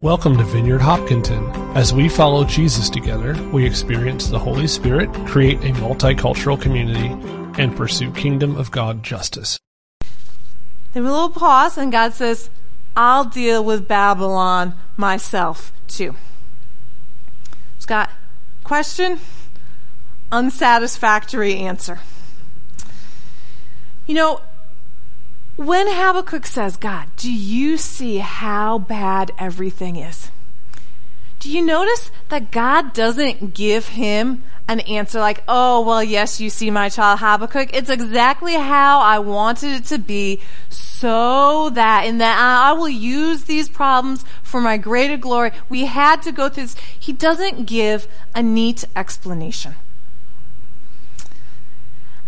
Welcome to Vineyard Hopkinton. As we follow Jesus together, we experience the Holy Spirit, create a multicultural community, and pursue Kingdom of God justice. There was a little pause, and God says, I'll deal with Babylon myself too. Scott, question? Unsatisfactory answer. You know, when Habakkuk says, God, do you see how bad everything is? Do you notice that God doesn't give him an answer like, oh, well, yes, you see my child Habakkuk. It's exactly how I wanted it to be so that in that I will use these problems for my greater glory. We had to go through this. He doesn't give a neat explanation.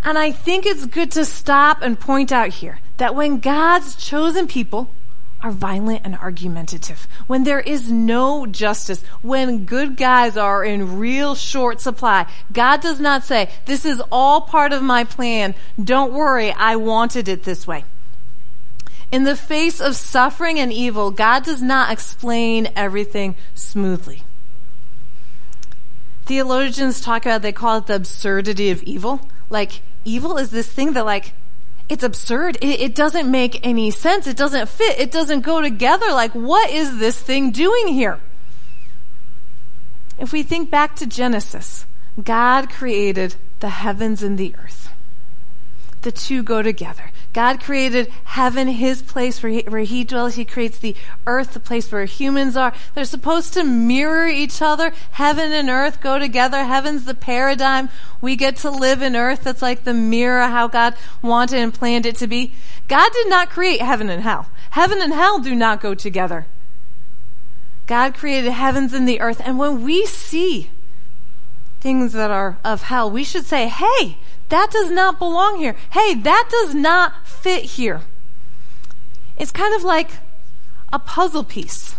And I think it's good to stop and point out here that when God's chosen people are violent and argumentative, when there is no justice, when good guys are in real short supply, God does not say, this is all part of my plan. Don't worry, I wanted it this way. In the face of suffering and evil, God does not explain everything smoothly. Theologians talk about, they call it the absurdity of evil. Like, evil is this thing that, like, it's absurd. It doesn't make any sense. It doesn't fit. It doesn't go together. Like, what is this thing doing here? If we think back to Genesis, God created the heavens and the earth. The two go together. God created heaven, his place where he dwells. He creates the earth, the place where humans are. They're supposed to mirror each other. Heaven and earth go together. Heaven's the paradigm. We get to live in earth. That's like the mirror, how God wanted and planned it to be. God did not create heaven and hell. Heaven and hell do not go together. God created heavens and the earth. And when we see things that are of hell, we should say, hey, that does not belong here. Hey, that does not fit here. It's kind of like a puzzle piece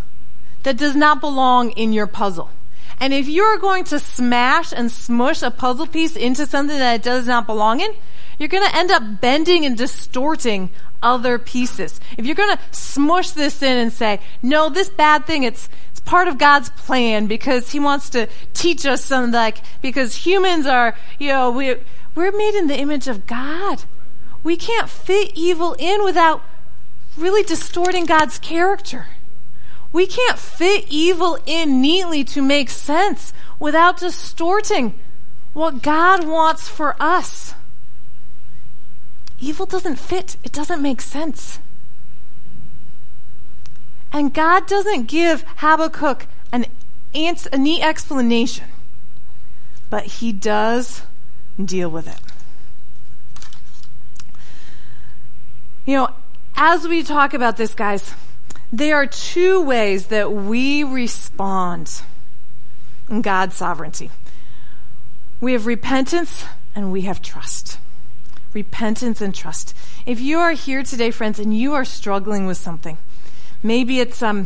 that does not belong in your puzzle. And if you're going to smash and smush a puzzle piece into something that it does not belong in, you're going to end up bending and distorting other pieces. If you're going to smush this in and say, no, this bad thing, it's part of God's plan because he wants to teach us something, like, because humans are, you know, we're made in the image of God. We can't fit evil in without really distorting God's character. We can't fit evil in neatly to make sense without distorting what God wants for us. Evil doesn't fit. It doesn't make sense. And God doesn't give Habakkuk a neat explanation, but he does deal with it. You know, as we talk about this, guys, there are two ways that we respond in God's sovereignty. We have repentance and we have trust. Repentance and trust. If you are here today, friends, and you are struggling with something, maybe it's you're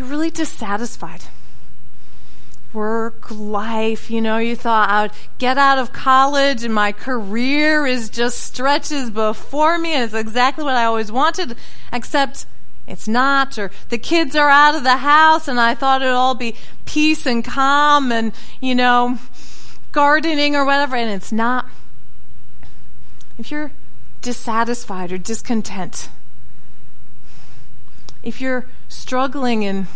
really dissatisfied. Work, life, you know, you thought I would get out of college and my career is just stretches before me and it's exactly what I always wanted, except it's not, or the kids are out of the house and I thought it would all be peace and calm and, you know, gardening or whatever, and it's not. If you're dissatisfied or discontent, if you're struggling in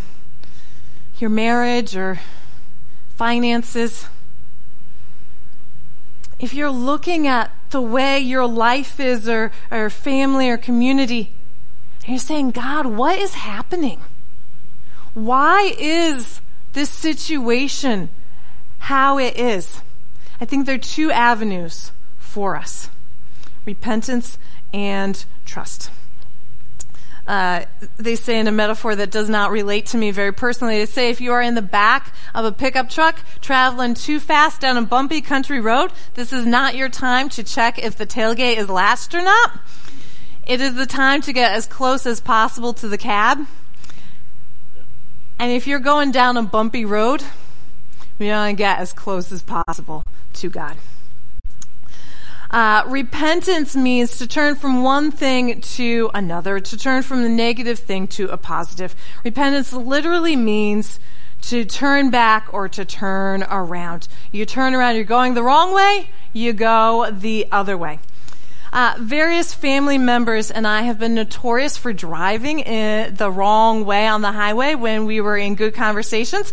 your marriage or finances, if you're looking at the way your life is or family or community, and you're saying, God, what is happening? Why is this situation how it is? I think there are two avenues for us, repentance and trust. They say in a metaphor that does not relate to me very personally, they say if you are in the back of a pickup truck traveling too fast down a bumpy country road, this is not your time to check if the tailgate is latched or not. It is the time to get as close as possible to the cab. And if you're going down a bumpy road, we want to get as close as possible to God. Repentance means to turn from one thing to another, to turn from the negative thing to a positive. Repentance literally means to turn back or to turn around. You turn around, you're going the wrong way, you go the other way. Various family members and I have been notorious for driving the wrong way on the highway when we were in Good Conversations.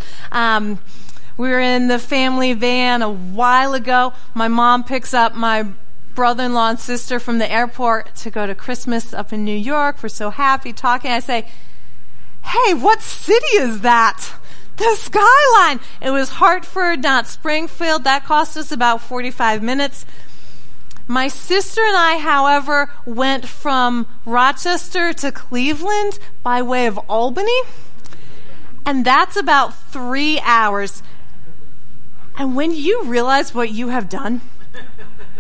We were in the family van a while ago. My mom picks up my brother-in-law and sister from the airport to go to Christmas up in New York. We're so happy talking. I say, hey, what city is that? The skyline. It was Hartford, not Springfield. That cost us about 45 minutes. My sister and I, however, went from Rochester to Cleveland by way of Albany, and that's about 3 hours. And when you realize what you have done,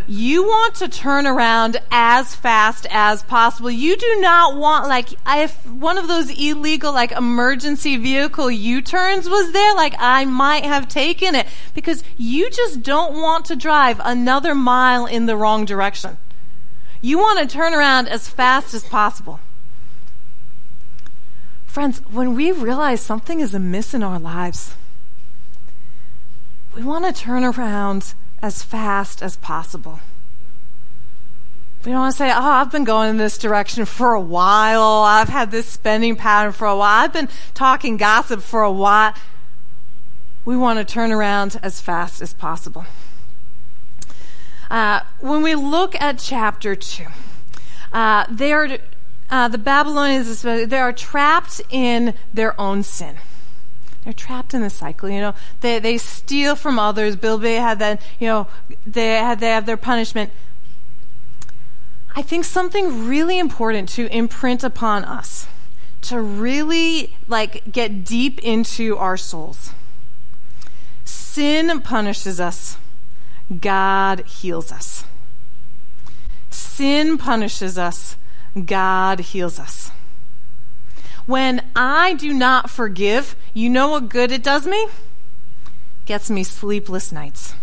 you want to turn around as fast as possible. You do not want, like, if one of those illegal, like, emergency vehicle U-turns was there, like, I might have taken it, because you just don't want to drive another mile in the wrong direction. You want to turn around as fast as possible. Friends, when we realize something is amiss in our lives, we want to turn around as fast as possible. We don't want to say, oh, I've been going in this direction for a while. I've had this spending pattern for a while. I've been talking gossip for a while. We want to turn around as fast as possible. When we look at chapter 2, the Babylonians, they are trapped in their own sin. They're trapped in the cycle, you know. They steal from others. Bilby had that, you know, they have their punishment. I think something really important to imprint upon us, to really, like, get deep into our souls. Sin punishes us. God heals us. Sin punishes us. God heals us. When I do not forgive, you know what good it does me? Gets me sleepless nights.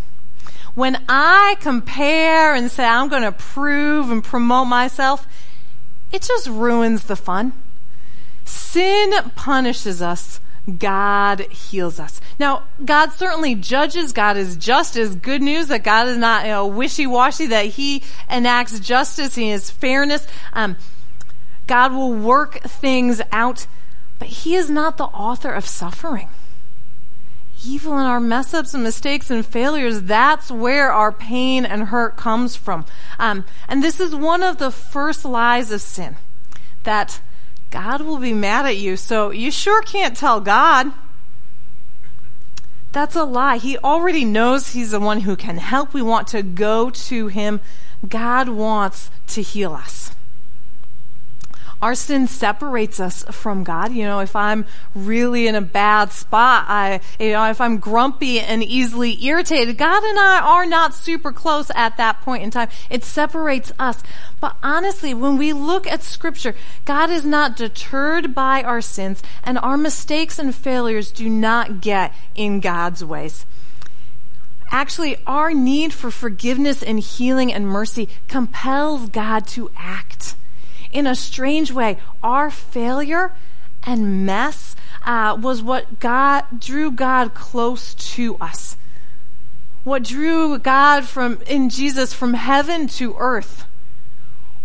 When I compare and say I'm going to prove and promote myself, it just ruins the fun. Sin punishes us. God heals us. Now, God certainly judges. God is just. Is good news that God is not, you know, wishy-washy, that he enacts justice. He is fairness. God will work things out, but he is not the author of suffering. Evil and our mess-ups and mistakes and failures, that's where our pain and hurt comes from. And this is one of the first lies of sin, that God will be mad at you, so you sure can't tell God. That's a lie. He already knows he's the one who can help. We want to go to him. God wants to heal us. Our sin separates us from God. You know, if I'm really in a bad spot, if I'm grumpy and easily irritated, God and I are not super close at that point in time. It separates us. But honestly, when we look at Scripture, God is not deterred by our sins, and our mistakes and failures do not get in God's ways. Actually, our need for forgiveness and healing and mercy compels God to act. In a strange way, our failure and mess was what drew God close to us. What drew God in Jesus from heaven to earth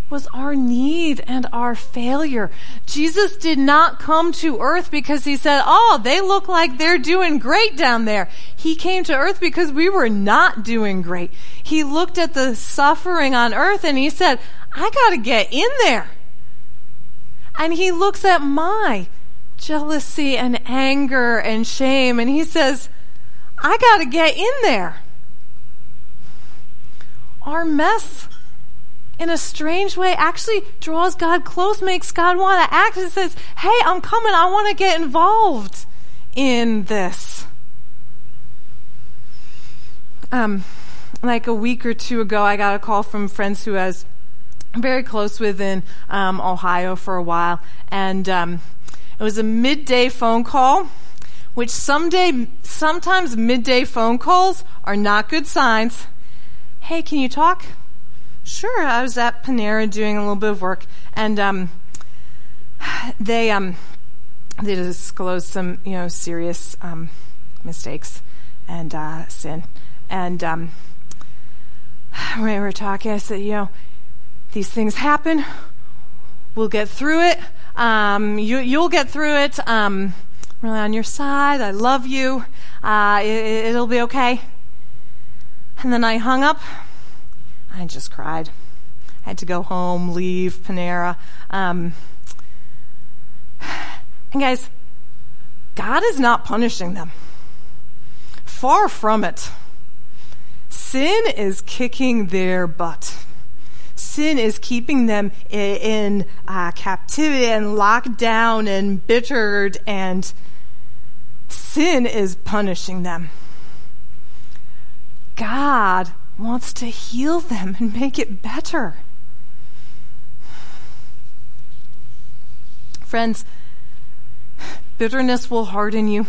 was our need and our failure. Jesus did not come to earth because he said, oh, they look like they're doing great down there. He came to earth because we were not doing great. He looked at the suffering on earth and he said, I got to get in there. And he looks at my jealousy and anger and shame and he says, I got to get in there. Our mess, in a strange way, actually draws God close, makes God want to act and says, hey, I'm coming. I want to get involved in this. Like a week or two ago, I got a call from friends who I was very close with in Ohio for a while. And it was a midday phone call, which sometimes midday phone calls are not good signs. Hey, can you talk? Sure, I was at Panera doing a little bit of work, and they disclosed some, serious mistakes and sin. And when we were talking, I said, these things happen. We'll get through it. You'll get through it. I'm really on your side. I love you. It'll be okay. And then I hung up. I just cried. I had to go home, leave Panera. And guys, God is not punishing them. Far from it. Sin is kicking their butt. Sin is keeping them in captivity and locked down and bittered, and sin is punishing them. God wants to heal them and make it better. Friends, bitterness will harden you.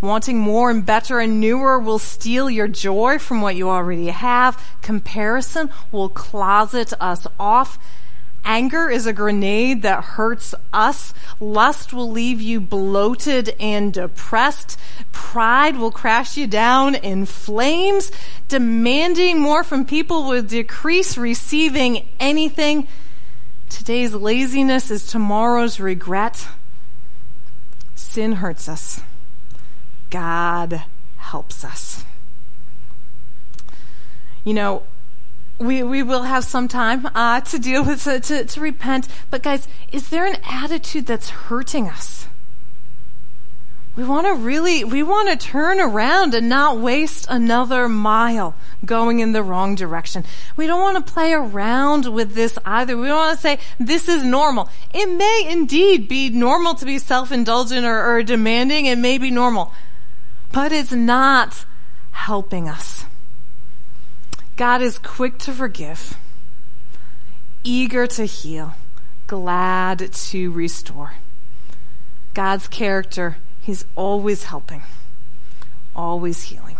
Wanting more and better and newer will steal your joy from what you already have. Comparison will closet us off. Anger is a grenade that hurts us. Lust will leave you bloated and depressed. Pride will crash you down in flames. Demanding more from people will decrease receiving anything. Today's laziness is tomorrow's regret. Sin hurts us. God helps us. We will have some time to deal with it, to repent. But guys, is there an attitude that's hurting us? We want to turn around and not waste another mile going in the wrong direction. We don't want to play around with this either. We don't want to say this is normal. It may indeed be normal to be self-indulgent or demanding. It may be normal. But it's not helping us. God is quick to forgive, eager to heal, glad to restore. God's character, He's always helping, always healing.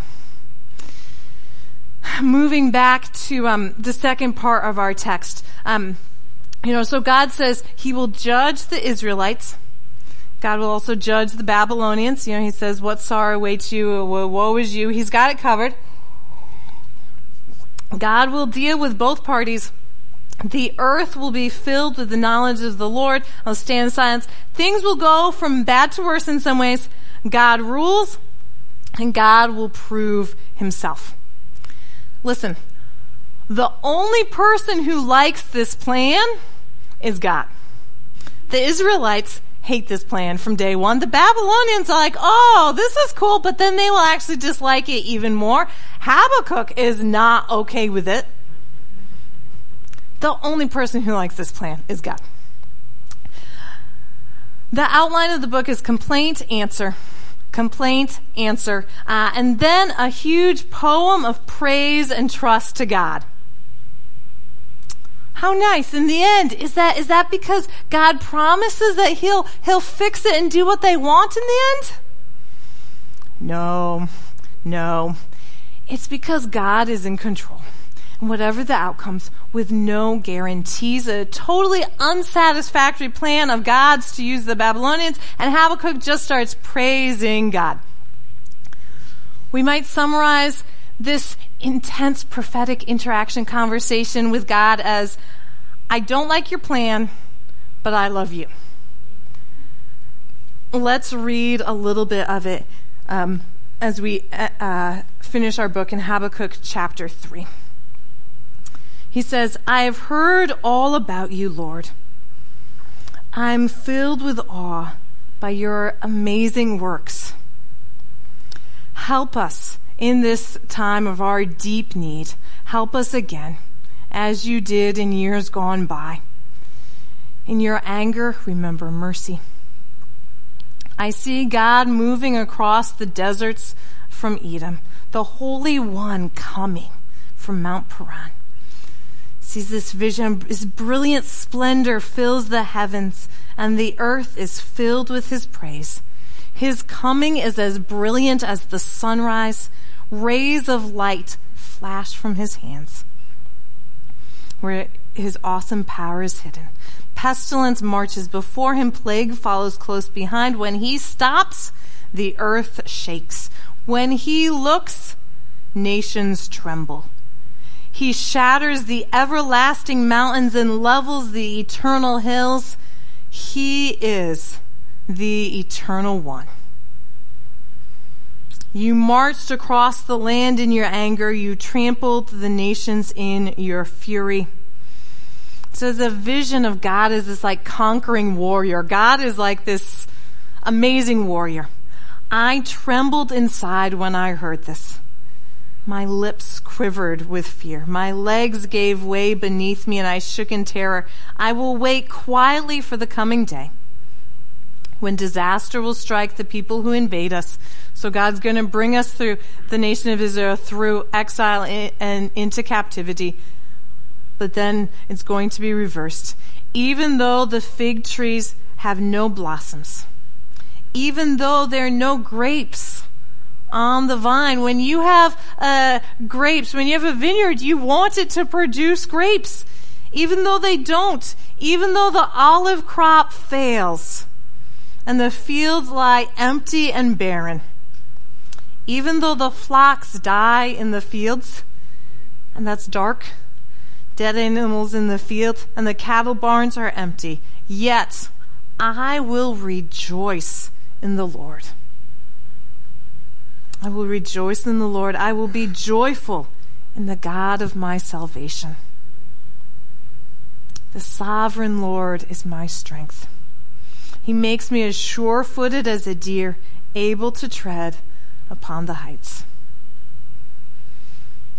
Moving back to the second part of our text. So God says He will judge the Israelites. God will also judge the Babylonians. He says, what sorrow awaits you, woe is you. He's got it covered. God will deal with both parties. The earth will be filled with the knowledge of the Lord. I'll stand in silence. Things will go from bad to worse in some ways. God rules, and God will prove Himself. Listen, the only person who likes this plan is God. The Israelites hate this plan from day one. The Babylonians are like, oh, this is cool, but then they will actually dislike it even more. Habakkuk is not okay with it. The only person who likes this plan is God. The outline of the book is complaint, answer. Complaint, answer. And then a huge poem of praise and trust to God. How nice in the end. Is that because God promises that He'll fix it and do what they want in the end? No. It's because God is in control. And whatever the outcomes, with no guarantees, a totally unsatisfactory plan of God's to use the Babylonians, and Habakkuk just starts praising God. We might summarize this intense prophetic interaction conversation with God as, I don't like your plan, but I love you. Let's read a little bit of it as we finish our book in Habakkuk chapter 3. He says, I have heard all about you, Lord. I'm filled with awe by your amazing works. Help us in this time of our deep need. Help us again, as you did in years gone by. In your anger, remember mercy. I see God moving across the deserts from Edom, the Holy One coming from Mount Paran. Sees this vision, His brilliant splendor fills the heavens, and the earth is filled with His praise. His coming is as brilliant as the sunrise. Rays of light flash from His hands. where his awesome power is hidden. Pestilence marches before him, plague follows close behind. When he stops, the earth shakes. When he looks, nations tremble. He shatters the everlasting mountains and levels the eternal hills. He is the eternal one. You marched across the land in your anger. You trampled the nations in your fury. So the vision of God is this like conquering warrior. God is like this amazing warrior. I trembled inside when I heard this. My lips quivered with fear. My legs gave way beneath me, and I shook in terror. I will wait quietly for the coming day when disaster will strike the people who invade us. So God's going to bring us through the nation of Israel, through exile and into captivity. But then it's going to be reversed. Even though the fig trees have no blossoms, even though there are no grapes on the vine, when you have grapes, when you have a vineyard, you want it to produce grapes. Even though they don't, even though the olive crop fails, and the fields lie empty and barren. Even though the flocks die in the fields, and that's dark, dead animals in the field, and the cattle barns are empty, yet I will rejoice in the Lord. I will rejoice in the Lord. I will be joyful in the God of my salvation. The sovereign Lord is my strength. He makes me as sure-footed as a deer, able to tread upon the heights.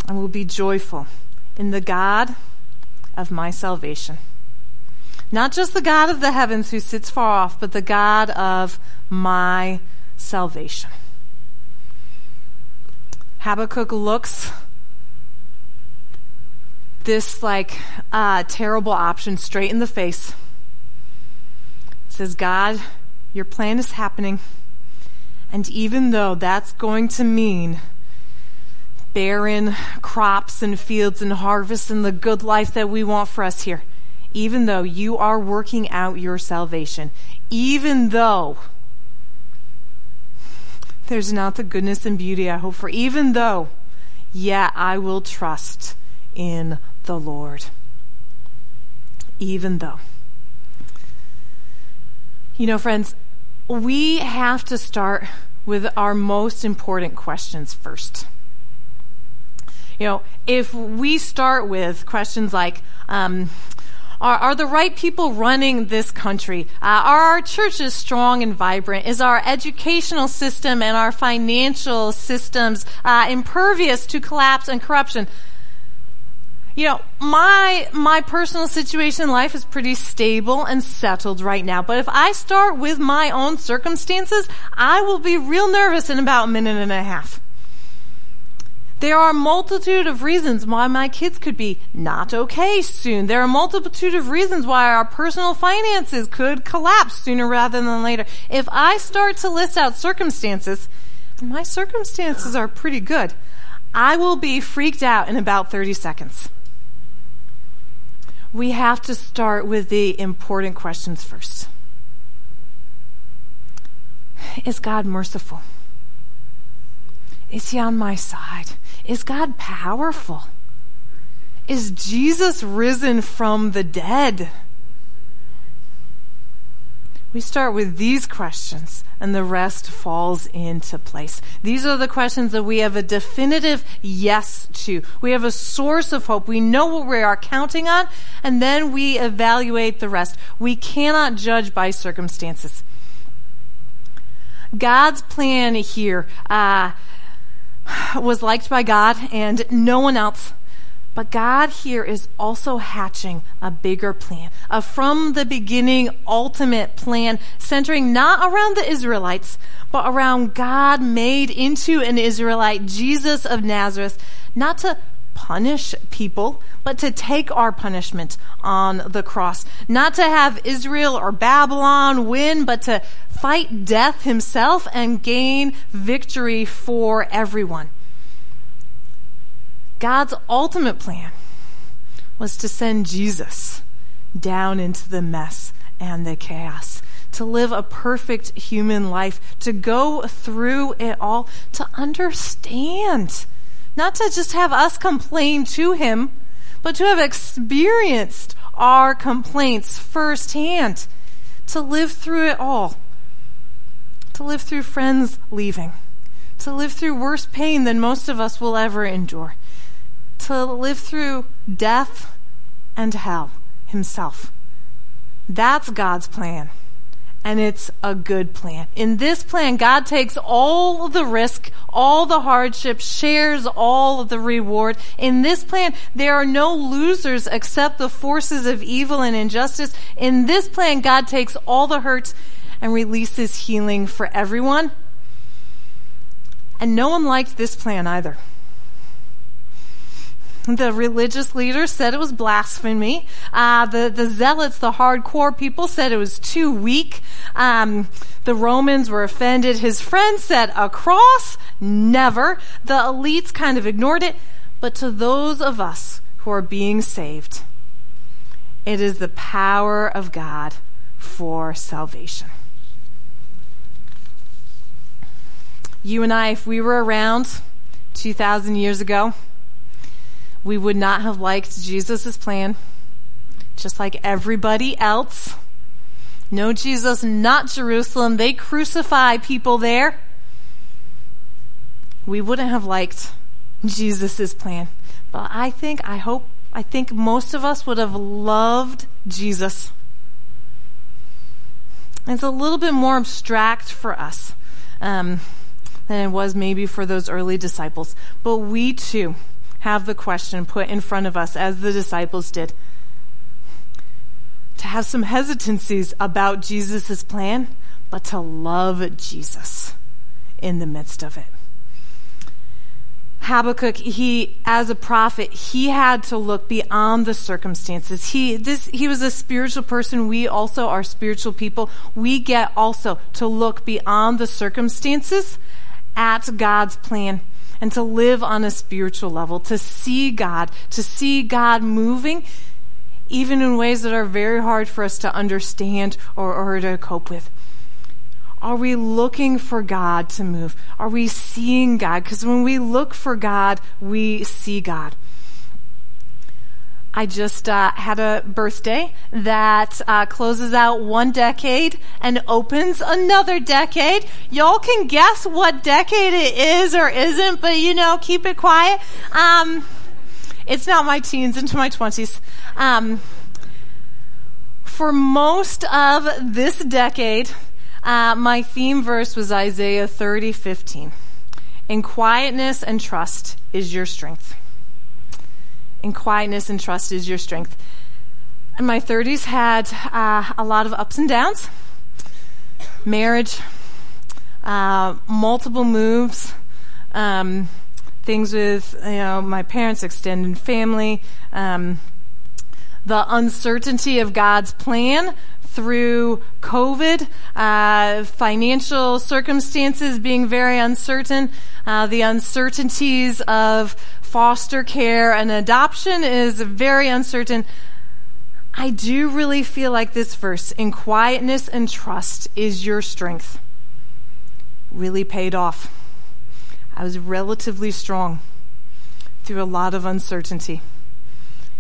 I will be joyful in the God of my salvation. Not just the God of the heavens who sits far off, but the God of my salvation. Habakkuk looks this terrible option straight in the face. Says, God, your plan is happening. And even though that's going to mean barren crops and fields and harvests and the good life that we want for us here, even though you are working out your salvation, even though there's not the goodness and beauty I hope for, even though, I will trust in the Lord. Even though. You know, friends, we have to start with our most important questions first. You know, if we start with questions like, are the right people running this country? Are our churches strong and vibrant? Is our educational system and our financial systems impervious to collapse and corruption? You know, my personal situation in life is pretty stable and settled right now. But if I start with my own circumstances, I will be real nervous in about a minute and a half. There are a multitude of reasons why my kids could be not okay soon. There are a multitude of reasons why our personal finances could collapse sooner rather than later. If I start to list out circumstances, and my circumstances are pretty good, I will be freaked out in about 30 seconds. We have to start with the important questions first. Is God merciful? Is he on my side? Is God powerful? Is Jesus risen from the dead? We start with these questions, and the rest falls into place. These are the questions that we have a definitive yes to. We have a source of hope. We know what we are counting on, and then we evaluate the rest. We cannot judge by circumstances. God's plan here was liked by God and no one else. But God here is also hatching a bigger plan, a from-the-beginning ultimate plan centering not around the Israelites, but around God made into an Israelite, Jesus of Nazareth, not to punish people, but to take our punishment on the cross, not to have Israel or Babylon win, but to fight death himself and gain victory for everyone. God's ultimate plan was to send Jesus down into the mess and the chaos, to live a perfect human life, to go through it all, to understand, not to just have us complain to him, but to have experienced our complaints firsthand, to live through it all, to live through friends leaving, to live through worse pain than most of us will ever endure, to live through death and hell himself. That's God's plan, and it's a good plan. In this plan, God takes all the risk, all the hardship, shares all the reward. In this plan, there are no losers except the forces of evil and injustice. In this plan, God takes all the hurts and releases healing for everyone. And no one liked this plan either. The religious leaders said it was blasphemy. The zealots, the hardcore people, said it was too weak. The Romans were offended. His friends said a cross? Never. The elites kind of ignored it. But to those of us who are being saved, it is the power of God for salvation. You and I, if we were around 2,000 years ago, we would not have liked Jesus' plan, just like everybody else. No Jesus, not Jerusalem. They crucify people there. We wouldn't have liked Jesus' plan. But I think most of us would have loved Jesus. It's a little bit more abstract for us than it was maybe for those early disciples. But we too have the question put in front of us as the disciples did, to have some hesitancies about Jesus' plan, but to love Jesus in the midst of it. Habakkuk, as a prophet, he had to look beyond the circumstances. He was a spiritual person. We also are spiritual people. We get also to look beyond the circumstances at God's plan, and to live on a spiritual level, to see God moving, even in ways that are very hard for us to understand or to cope with. Are we looking for God to move? Are we seeing God? Because when we look for God, we see God. I just had a birthday that closes out one decade and opens another decade. Y'all can guess what decade it is or isn't, but keep it quiet. It's not my teens, into my 20s. For most of this decade, my theme verse was Isaiah 30:15. In quietness and trust is your strength. In quietness and trust is your strength. And my 30s had a lot of ups and downs. Marriage, multiple moves, things with my parents, extended family, the uncertainty of God's plan through COVID, financial circumstances being very uncertain, the uncertainties of foster care and adoption is very uncertain. I do really feel like this verse, in quietness and trust is your strength, really paid off. I was relatively strong through a lot of uncertainty.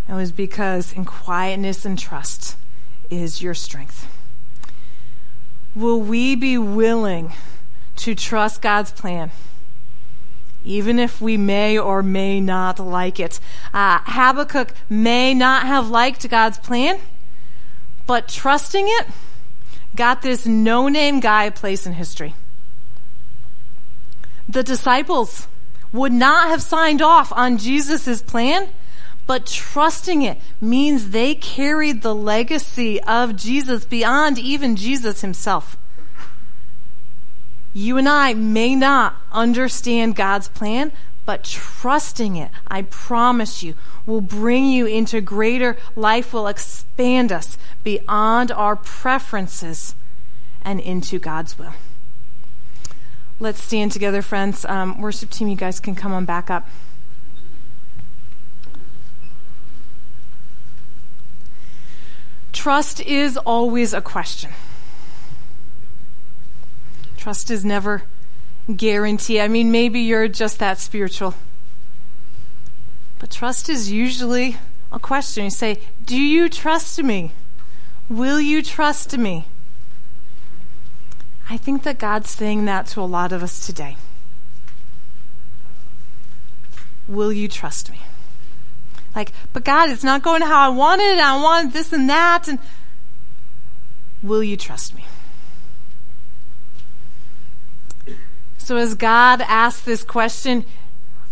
It was because in quietness and trust is your strength. Will we be willing to trust God's plan, even if we may or may not like it? Habakkuk may not have liked God's plan, but trusting it got this no-name guy a place in history. The disciples would not have signed off on Jesus' plan, but trusting it means they carried the legacy of Jesus beyond even Jesus himself. You and I may not understand God's plan, but trusting it, I promise you, will bring you into greater life, will expand us beyond our preferences and into God's will. Let's stand together, friends. Worship team, you guys can come on back up. Trust is always a question. Trust is never guaranteed. I mean, maybe you're just that spiritual. But trust is usually a question. You say, do you trust me? Will you trust me? I think that God's saying that to a lot of us today. Will you trust me? Like, but God, it's not going how I want it. I want this and that. And will you trust me? So as God asks this question,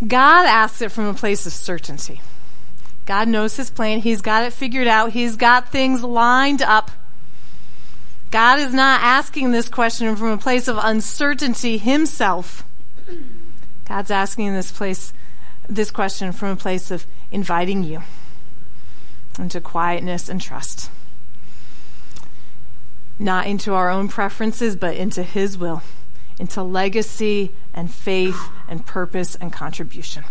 God asks it from a place of certainty. God knows his plan. He's got it figured out. He's got things lined up. God is not asking this question from a place of uncertainty himself. God's asking this question from a place of inviting you into quietness and trust. Not into our own preferences, but into his will, into legacy and faith and purpose and contribution.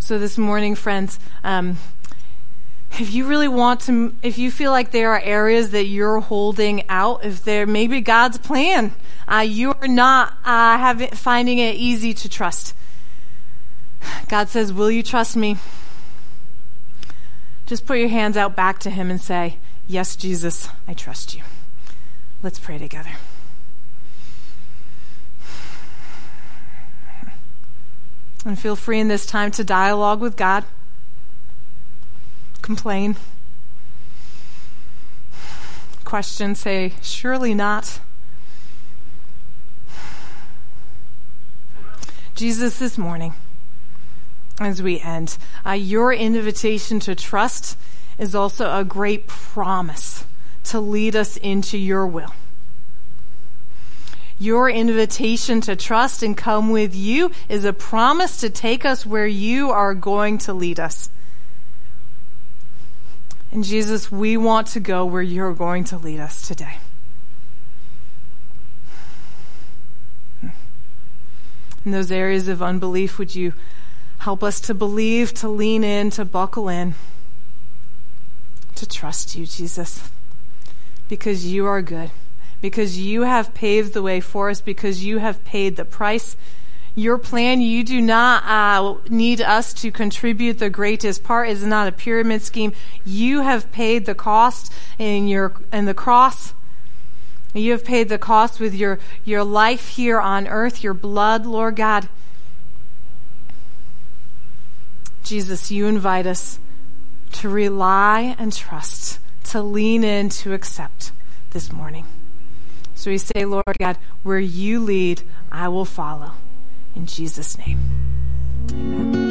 So this morning, friends, if you feel like there are areas that you're holding out, if there may be God's plan, you're not finding it easy to trust. God says, will you trust me? Just put your hands out back to him and say, yes, Jesus, I trust you. Let's pray together. And feel free in this time to dialogue with God. Complain. Question, say, surely not. Jesus, this morning, as we end, your invitation to trust is also a great promise to lead us into your will. Your invitation to trust and come with you is a promise to take us where you are going to lead us. And Jesus, we want to go where you're going to lead us today. In those areas of unbelief, would you help us to believe, to lean in, to buckle in, to trust you, Jesus, because you are good, because you have paved the way for us, because you have paid the price. Your plan, you do not need us to contribute the greatest part. It's not a pyramid scheme. You have paid the cost in the cross. You have paid the cost with your life here on earth, your blood, Lord God. Jesus, you invite us to rely and trust, to lean in, to accept this morning. So we say, Lord God, where you lead, I will follow. In Jesus' name, amen.